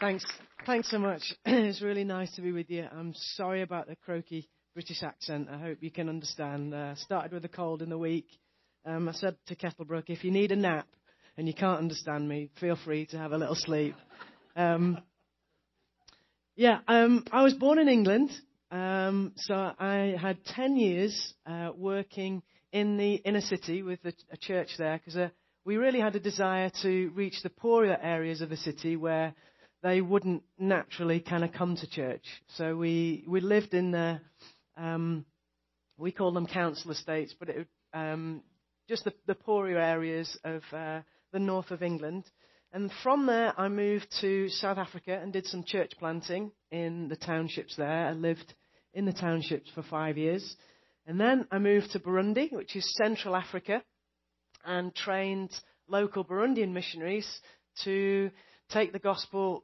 Thanks so much. It's really nice to be with you. I'm sorry about the croaky British accent. I hope you can understand. Started with a cold in the week. I said to Kettlebrook, if you need a nap and you can't understand me, feel free to have a little sleep. I was born in England, so I had 10 years working in the inner city with a church there, because we really had a desire to reach the poorer areas of the city where they wouldn't naturally kind of come to church. So we lived in the, we call them council estates, but it just the poorer areas of the north of England. And from there, I moved to South Africa and did some church planting in the townships there. I lived in the townships for 5 years. And then I moved to Burundi, which is Central Africa, and trained local Burundian missionaries to take the gospel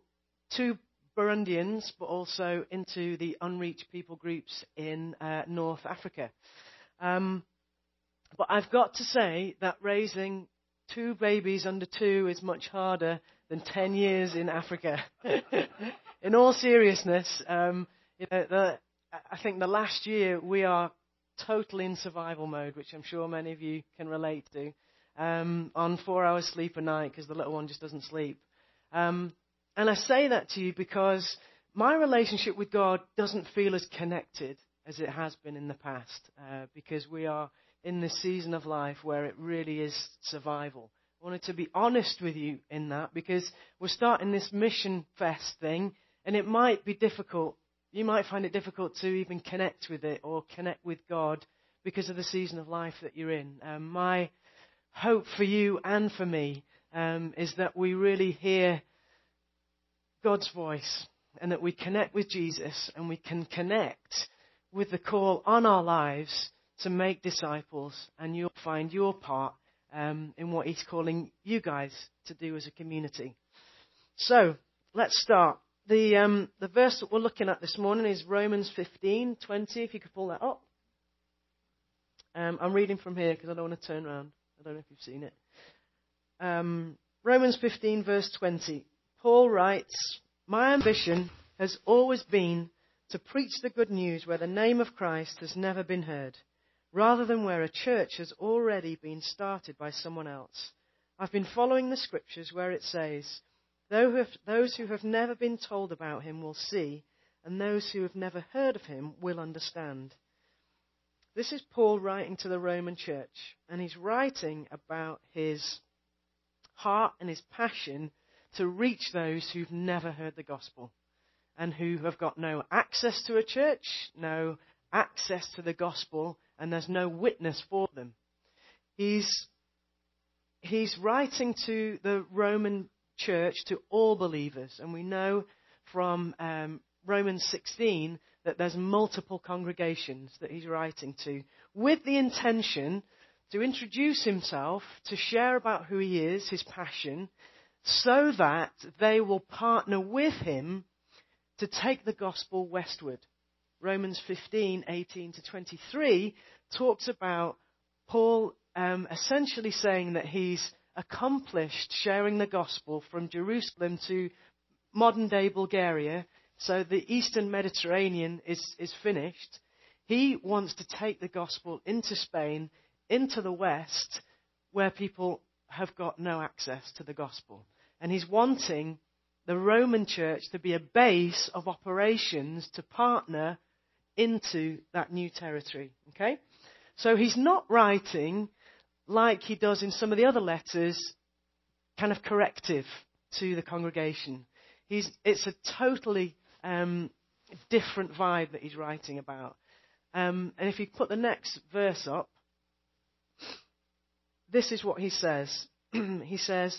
to Burundians, but also into the unreached people groups in North Africa. But I've got to say that raising 2 babies under 2 is much harder than 10 years in Africa. In all seriousness, I think the last year we are totally in survival mode, which I'm sure many of you can relate to, on 4 hours sleep a night because the little one just doesn't sleep. And I say that to you because my relationship with God doesn't feel as connected as it has been in the past, because we are in this season of life where it really is survival. I wanted to be honest with you in that, because we're starting this Mission Fest thing, and it might be difficult. You might find it difficult to even connect with it or connect with God because of the season of life that you're in. My hope for you and for me is that we really hear God's voice and that we connect with Jesus, and we can connect with the call on our lives to make disciples, and you'll find your part in what he's calling you guys to do as a community. So let's start. The verse that we're looking at this morning is Romans 15:20, if you could pull that up. I'm reading from here because I don't want to turn around. I don't know if you've seen it. Romans 15, verse 20. Paul writes, "My ambition has always been to preach the good news where the name of Christ has never been heard, rather than where a church has already been started by someone else. I've been following the scriptures where it says, those who have never been told about him will see, and those who have never heard of him will understand." This is Paul writing to the Roman church, and he's writing about his heart and his passion to reach those who've never heard the gospel and who have got no access to a church, no access to the gospel, and there's no witness for them. He's writing to the Roman church, to all believers. And we know from Romans 16 that there's multiple congregations that he's writing to, with the intention to introduce himself, to share about who he is, his passion, so that they will partner with him to take the gospel westward. Romans 15:18-23 talks about Paul essentially saying that he's accomplished sharing the gospel from Jerusalem to modern-day Bulgaria, so the eastern Mediterranean is finished. He wants to take the gospel into Spain, into the west, where people have got no access to the gospel. And he's wanting the Roman church to be a base of operations to partner into that new territory, okay? So he's not writing, like he does in some of the other letters, kind of corrective to the congregation. It's a totally different vibe that he's writing about. And if you put the next verse up, this is what he says. He says,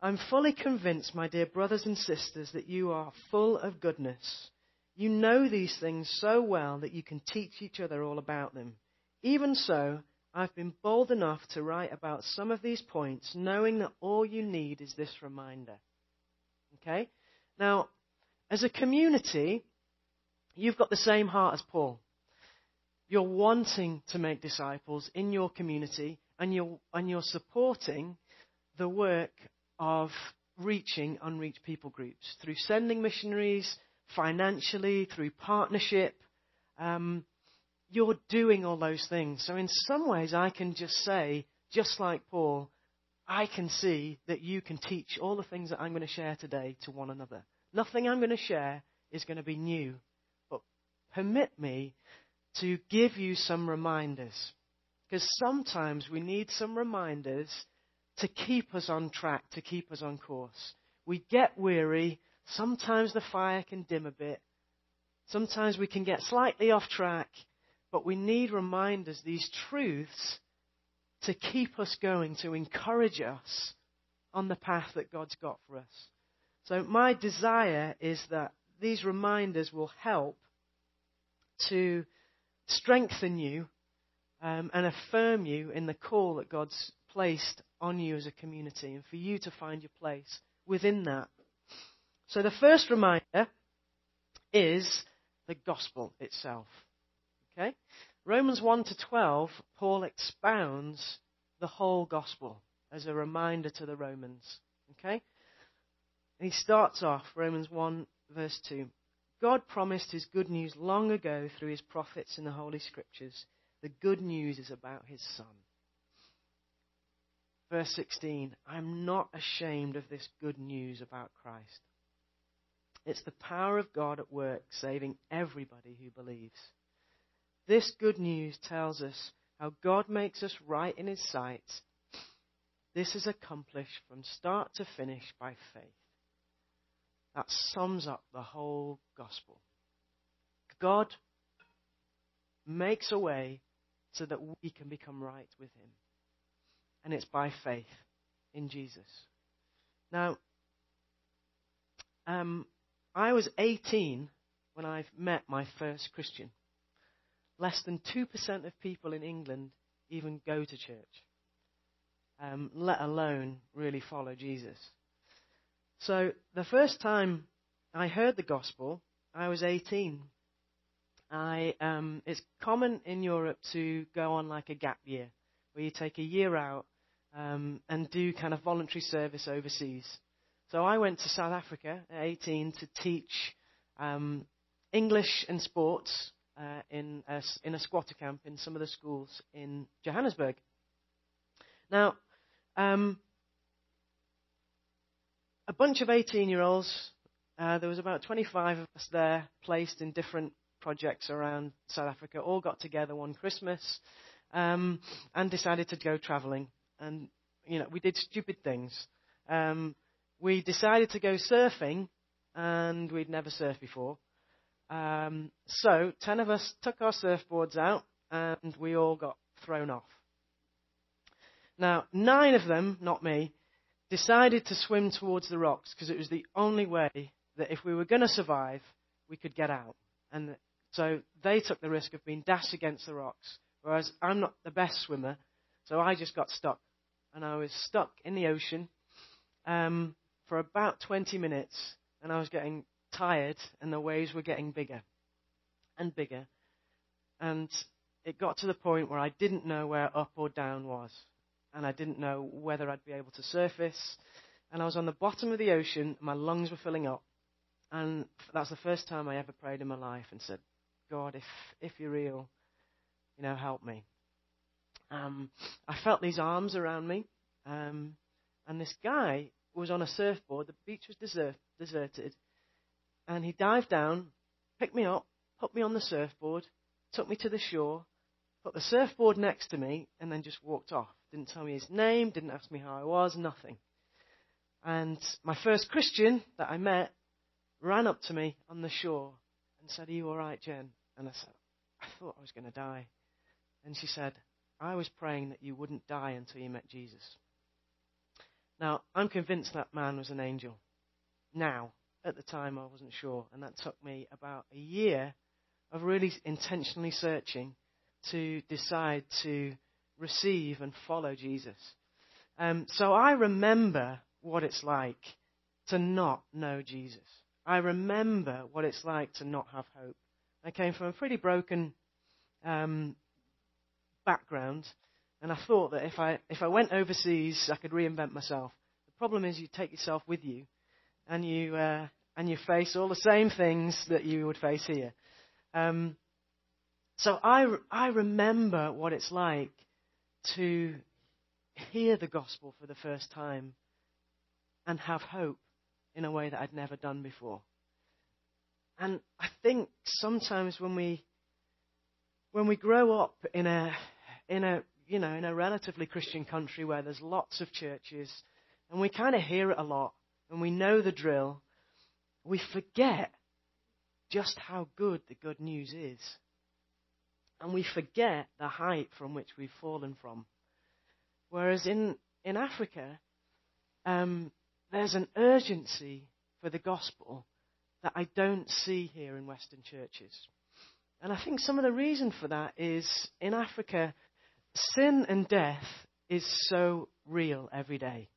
"I'm fully convinced, my dear brothers and sisters, that you are full of goodness. You know these things so well that you can teach each other all about them. Even so, I've been bold enough to write about some of these points, knowing that all you need is this reminder." Okay? Now, as a community, you've got the same heart as Paul. You're wanting to make disciples in your community, and you're supporting the work of reaching unreached people groups through sending missionaries, financially, through partnership. You're doing all those things. So in some ways, I can just say, just like Paul, I can see that you can teach all the things that I'm going to share today to one another. Nothing I'm going to share is going to be new, but permit me to give you some reminders, because sometimes we need some reminders to keep us on track, to keep us on course. We get weary. Sometimes the fire can dim a bit. Sometimes we can get slightly off track, but we need reminders, these truths, to keep us going, to encourage us on the path that God's got for us. So my desire is that these reminders will help to strengthen you and affirm you in the call that God's placed on you as a community, and for you to find your place within that. So the first reminder is the gospel itself. Okay? Romans 1-12, Paul expounds the whole gospel as a reminder to the Romans. Okay? And he starts off, Romans 1, verse 2. God promised his good news long ago through his prophets in the Holy Scriptures. The good news is about his Son. Verse 16, I'm not ashamed of this good news about Christ. It's the power of God at work, saving everybody who believes. This good news tells us how God makes us right in his sight. This is accomplished from start to finish by faith. That sums up the whole gospel. God makes a way so that we can become right with him. And it's by faith in Jesus. Now, I was 18 when I met my first Christian. Less than 2% of people in England even go to church, let alone really follow Jesus. So the first time I heard the gospel, I was 18. It's common in Europe to go on like a gap year, where you take a year out and do kind of voluntary service overseas. So I went to South Africa at 18 to teach English and sports in a squatter camp in some of the schools in Johannesburg. Now, a bunch of 18-year-olds, there was about 25 of us there, placed in different projects around South Africa, all got together one Christmas and decided to go travelling. And, you know, we did stupid things. We decided to go surfing, and we'd never surfed before. So 10 of us took our surfboards out, and we all got thrown off. Now, 9 of them, not me, decided to swim towards the rocks because it was the only way that if we were going to survive, we could get out. And so they took the risk of being dashed against the rocks, whereas I'm not the best swimmer, so I just got stuck. And I was stuck in the ocean for about 20 minutes, and I was getting tired, and the waves were getting bigger and bigger. And it got to the point where I didn't know where up or down was. And I didn't know whether I'd be able to surface. And I was on the bottom of the ocean. My lungs were filling up. And that's the first time I ever prayed in my life and said, God, if you're real, you know, help me. I felt these arms around me. And this guy was on a surfboard. The beach was deserted. And he dived down, picked me up, put me on the surfboard, took me to the shore, put the surfboard next to me, and then just walked off. Didn't tell me his name, didn't ask me how I was, nothing. And my first Christian that I met ran up to me on the shore and said, are you all right, Jen? And I said, I thought I was going to die. And she said, I was praying that you wouldn't die until you met Jesus. Now, I'm convinced that man was an angel. Now, at the time, I wasn't sure. And that took me about a year of really intentionally searching to decide to receive and follow Jesus. So I remember what it's like to not know Jesus. I remember what it's like to not have hope. I came from a pretty broken background, and I thought that if I went overseas, I could reinvent myself. The problem is you take yourself with you, and you face all the same things that you would face here. So I remember what it's like to hear the gospel for the first time and have hope in a way that I'd never done before. And I think sometimes when we grow up in a relatively Christian country where there's lots of churches, and we kind of hear it a lot, and we know the drill, we forget just how good the good news is. And we forget the height from which we've fallen from. Whereas in Africa, there's an urgency for the gospel that I don't see here in Western churches. And I think some of the reason for that is in Africa, sin and death is so real every day.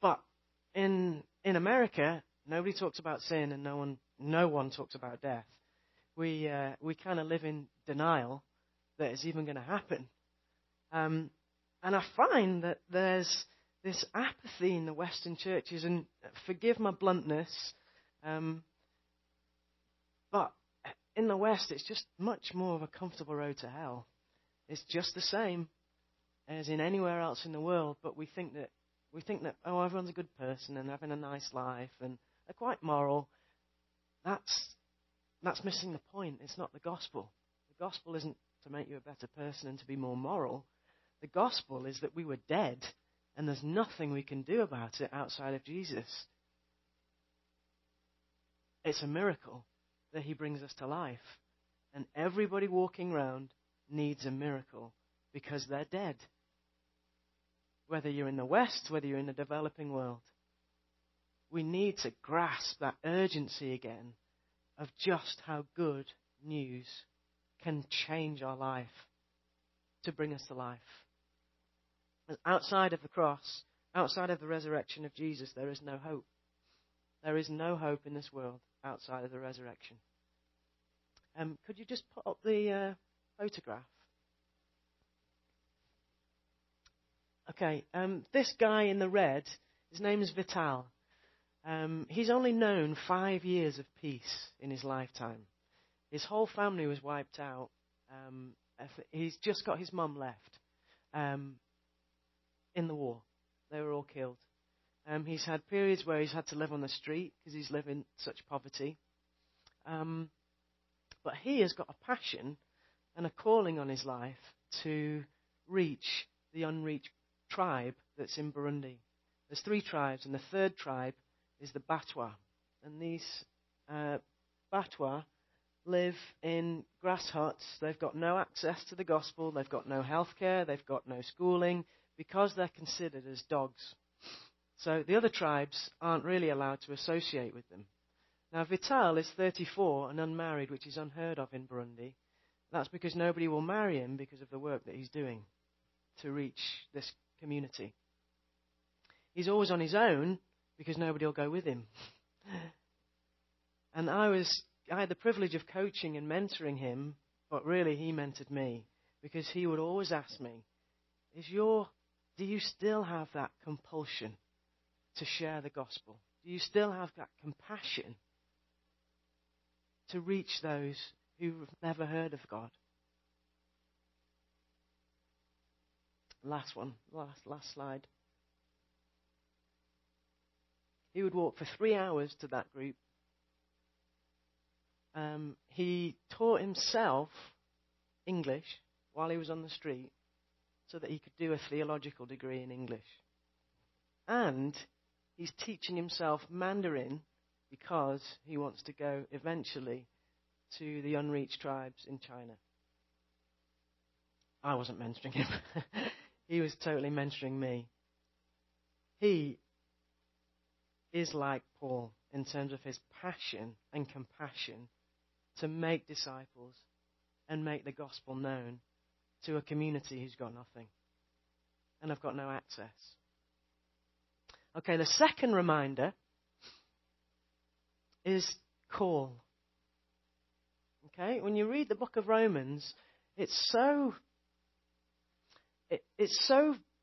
But in America, nobody talks about sin and no one talks about death. We kind of live in denial that it's even going to happen. And I find that there's this apathy in the Western churches, and forgive my bluntness, but in the West, it's just much more of a comfortable road to hell. It's just the same as in anywhere else in the world, but we think that oh, everyone's a good person and having a nice life and they're quite moral. That's missing the point. It's not the gospel. The gospel isn't to make you a better person and to be more moral. The gospel is that we were dead and there's nothing we can do about it outside of Jesus. It's a miracle that he brings us to life. And everybody walking around needs a miracle because they're dead. Whether you're in the West, whether you're in the developing world. We need to grasp that urgency again of just how good news can change our life to bring us to life. Outside of the cross, outside of the resurrection of Jesus, there is no hope. There is no hope in this world outside of the resurrection. Could you just put up the photograph? Okay, this guy in the red, his name is Vital. He's only known 5 years of peace in his lifetime. His whole family was wiped out. He's just got his mum left in the war. They were all killed. He's had periods where he's had to live on the street because he's lived in such poverty. But he has got a passion and a calling on his life to reach the unreached tribe that's in Burundi. There's 3 tribes, and the third tribe is the Batwa. And these Batwa live in grass huts. They've got no access to the gospel. They've got no healthcare. They've got no schooling because they're considered as dogs. So the other tribes aren't really allowed to associate with them. Now, Vital is 34 and unmarried, which is unheard of in Burundi. That's because nobody will marry him because of the work that he's doing to reach this community. He's always on his own, because nobody will go with him. And I had the privilege of coaching and mentoring him, but really he mentored me, because he would always ask me, do you still have that compulsion to share the gospel? Do you still have that compassion to reach those who've never heard of God? Last one, last slide. He would walk for 3 hours to that group. He taught himself English while he was on the street so that he could do a theological degree in English. And he's teaching himself Mandarin because he wants to go eventually to the unreached tribes in China. I wasn't mentoring him. He was totally mentoring me. He is like Paul in terms of his passion and compassion to make disciples and make the gospel known to a community who's got nothing and have got no access. Okay, the second reminder is call. Okay, when you read the book of Romans, it's so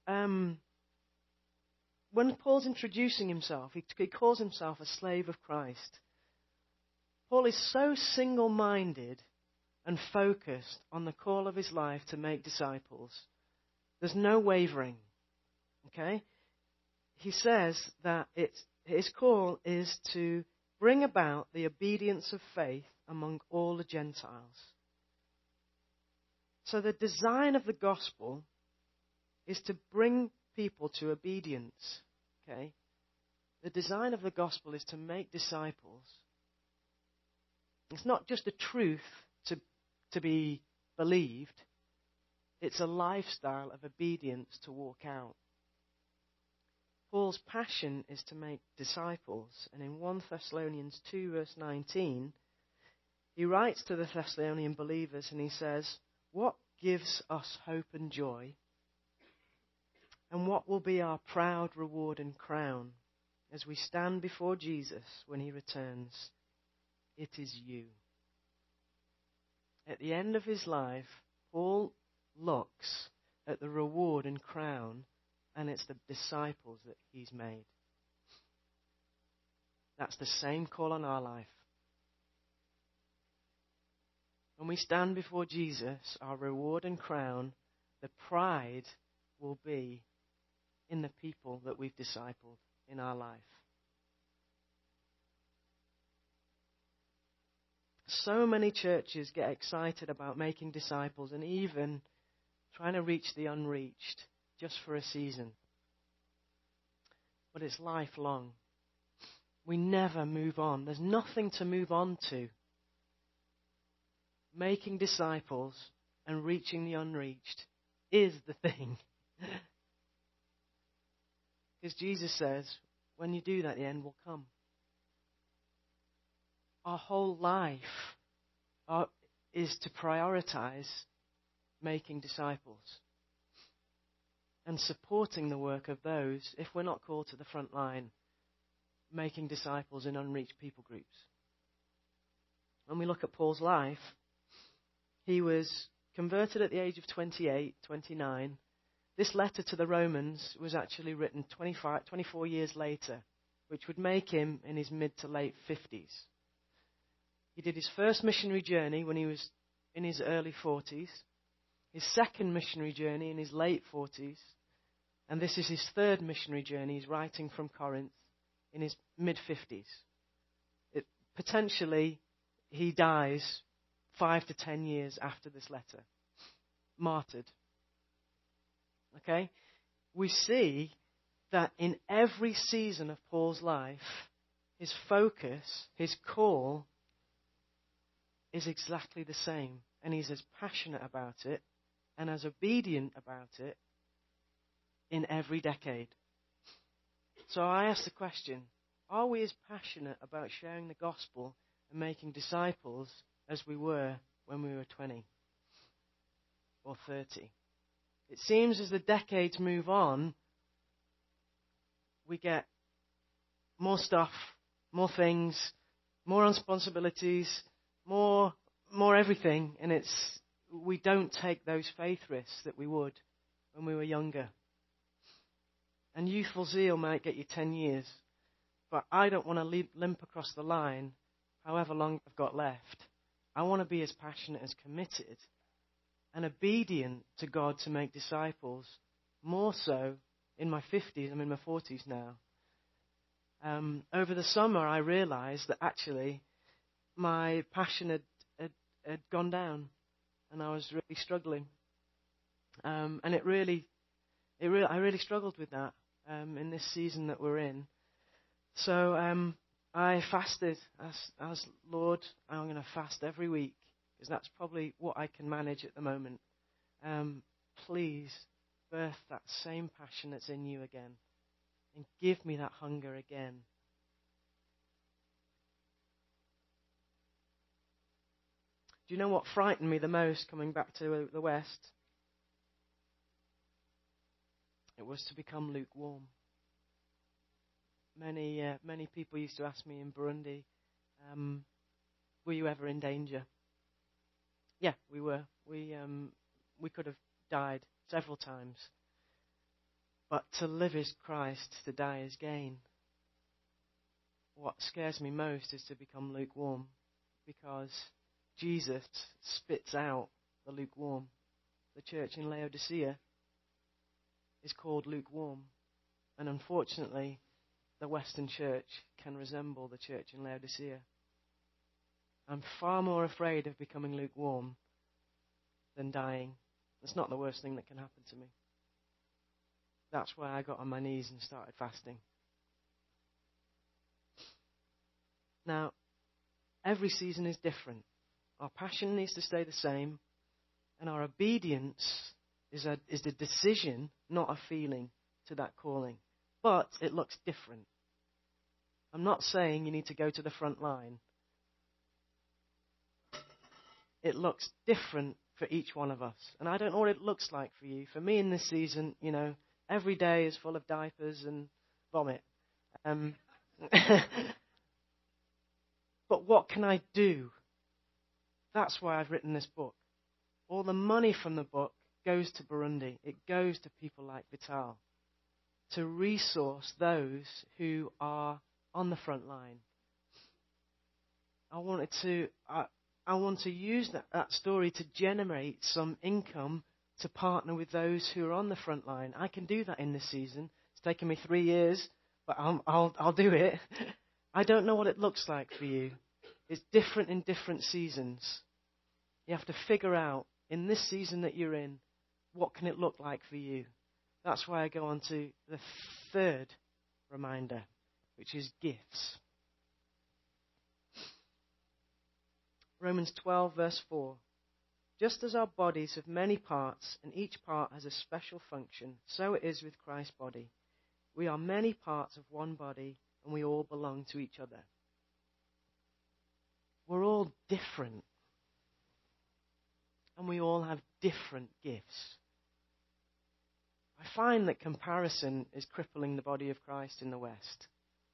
When Paul's introducing himself, he calls himself a slave of Christ. Paul is so single-minded and focused on the call of his life to make disciples. There's no wavering. Okay? He says that his call is to bring about the obedience of faith among all the Gentiles. So the design of the gospel is to bring people to obedience. Okay? The design of the gospel is to make disciples. It's not just a truth to be believed. It's a lifestyle of obedience to walk out. Paul's passion is to make disciples. And in 1 Thessalonians 2, verse 19, he writes to the Thessalonian believers and he says, what gives us hope and joy? And what will be our proud reward and crown as we stand before Jesus when he returns? It is you. At the end of his life, Paul looks at the reward and crown, and it's the disciples that he's made. That's the same call on our life. When we stand before Jesus, our reward and crown, the pride will be in the people that we've discipled in our life. So many churches get excited about making disciples and even trying to reach the unreached just for a season. But it's lifelong. We never move on. There's nothing to move on to. Making disciples and reaching the unreached is the thing. Because Jesus says, when you do that, the end will come. Our whole life is to prioritize making disciples and supporting the work of those, if we're not called to the front line, making disciples in unreached people groups. When we look at Paul's life, he was converted at the age of 28, 29. This letter to the Romans was actually written 24 years later, which would make him in his mid to late 50s. He did his first missionary journey when he was in his early 40s, his second missionary journey in his late 40s, and this is his third missionary journey. He's writing from Corinth in his mid-50s. Potentially, he dies 5 to 10 years after this letter, martyred. Okay? We see that in every season of Paul's life, his focus, his call, is exactly the same, and he's as passionate about it and as obedient about it in every decade. So I ask the question, are we as passionate about sharing the gospel and making disciples as we were when we were 20 or 30? It seems as the decades move on, we get more stuff, more things, more responsibilities, more everything, and we don't take those faith risks that we would when we were younger. And youthful zeal might get you 10 years, but I don't want to limp across the line however long I've got left. I want to be as passionate, as committed, and obedient to God to make disciples, more so in my 50s. I'm in my 40s now. Over the summer, I realized that actually my passion had gone down, and I was really struggling. And I really struggled with that in this season that we're in. So I fasted. I was, Lord, I'm going to fast every week, because that's probably what I can manage at the moment. Please birth that same passion that's in you again, and give me that hunger again. Do you know what frightened me the most coming back to the West? It was to become lukewarm. Many people used to ask me in Burundi, were you ever in danger? Yeah, we were. We could have died several times. But to live is Christ, to die is gain. What scares me most is to become lukewarm, because Jesus spits out the lukewarm. The church in Laodicea is called lukewarm. And unfortunately, the Western church can resemble the church in Laodicea. I'm far more afraid of becoming lukewarm than dying. That's not the worst thing that can happen to me. That's why I got on my knees and started fasting. Now, every season is different. Our passion needs to stay the same, and our obedience is the decision, not a feeling, to that calling. But it looks different. I'm not saying you need to go to the front line. It looks different for each one of us. And I don't know what it looks like for you. For me in this season, you know, every day is full of diapers and vomit. But what can I do? That's why I've written this book. All the money from the book goes to Burundi. It goes to people like Vital, to resource those who are on the front line. I want to use that story to generate some income to partner with those who are on the front line. I can do that in this season. It's taken me 3 years, but I'll do it. I don't know what it looks like for you. It's different in different seasons. You have to figure out, in this season that you're in, what can it look like for you? That's why I go on to the third reminder, which is gifts. Romans 12, verse 4. Just as our bodies have many parts, and each part has a special function, so it is with Christ's body. We are many parts of one body, and we all belong to each other. We're all different. And we all have different gifts. I find that comparison is crippling the body of Christ in the West,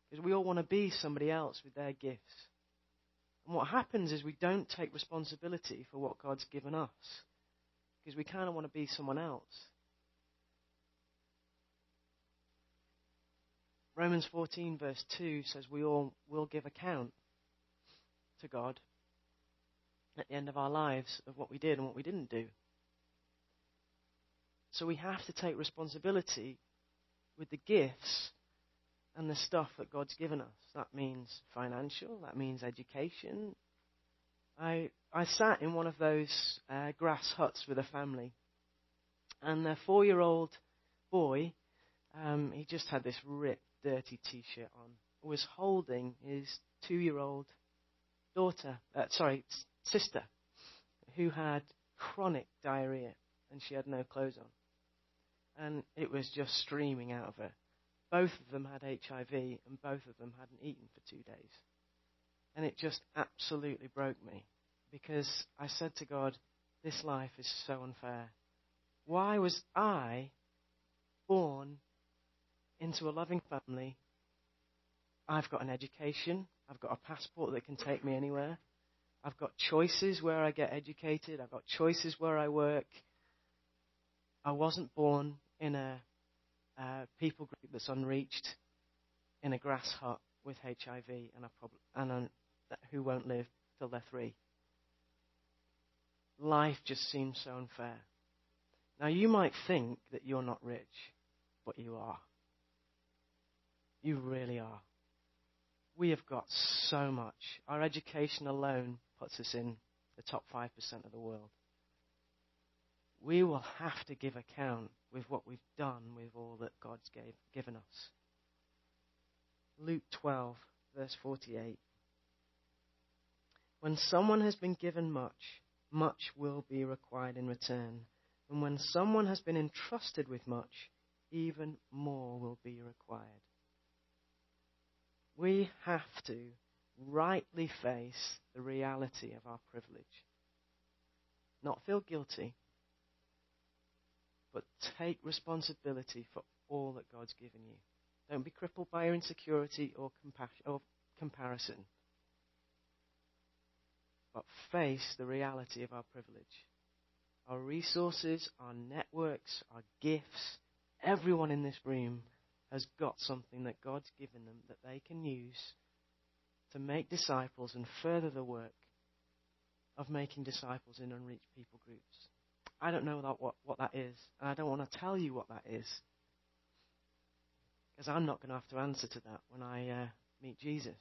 because we all want to be somebody else with their gifts. And what happens is we don't take responsibility for what God's given us, because we kind of want to be someone else. Romans 14 verse 2 says we all will give account to God at the end of our lives of what we did and what we didn't do. So we have to take responsibility with the gifts and the stuff that God's given us. That means financial, that means education. I sat in one of those grass huts with a family, and their 4-year-old boy, he just had this ripped, dirty t-shirt on, was holding his 2-year-old sister, who had chronic diarrhea, and she had no clothes on. And it was just streaming out of her. Both of them had HIV, and both of them hadn't eaten for 2 days. And it just absolutely broke me, because I said to God, this life is so unfair. Why was I born into a loving family? I've got an education. I've got a passport that can take me anywhere. I've got choices where I get educated. I've got choices where I work. I wasn't born in a people group that's unreached, in a grass hut with HIV who won't live till they're 3. Life just seems so unfair. Now, you might think that you're not rich, but you are. You really are. We have got so much. Our education alone puts us in the top 5% of the world. We will have to give account with what we've done with all that God's given us. Luke 12, verse 48. When someone has been given much, much will be required in return. And when someone has been entrusted with much, even more will be required. We have to rightly face the reality of our privilege. Not feel guilty, but take responsibility for all that God's given you. Don't be crippled by your insecurity or comparison, but face the reality of our privilege. Our resources, our networks, our gifts, Everyone in this room has got something that God's given them that they can use to make disciples and further the work of making disciples in unreached people groups. I don't know what that is, and I don't want to tell you what that is, because I'm not going to have to answer to that when I meet Jesus.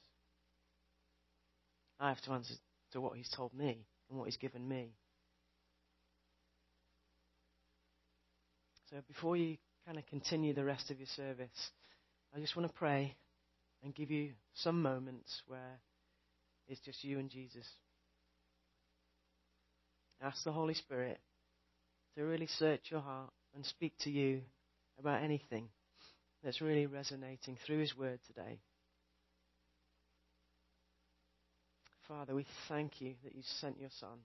I have to answer to what he's told me and what he's given me. So before you kind of continue the rest of your service, I just want to pray and give you some moments where it's just you and Jesus. Ask the Holy Spirit to really search your heart and speak to you about anything that's really resonating through his word today. Father, we thank you that you sent your Son.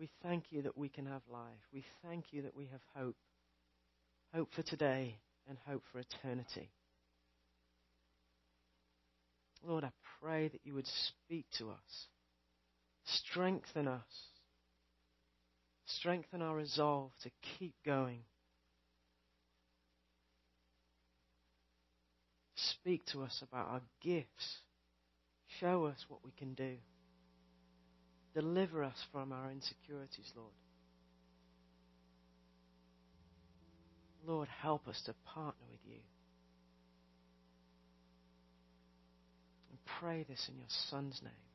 We thank you that we can have life. We thank you that we have hope. Hope for today and hope for eternity. Lord, I pray that you would speak to us. Strengthen us. Strengthen our resolve to keep going. Speak to us about our gifts. Show us what we can do. Deliver us from our insecurities, Lord. Lord, help us to partner with you. And pray this in your Son's name.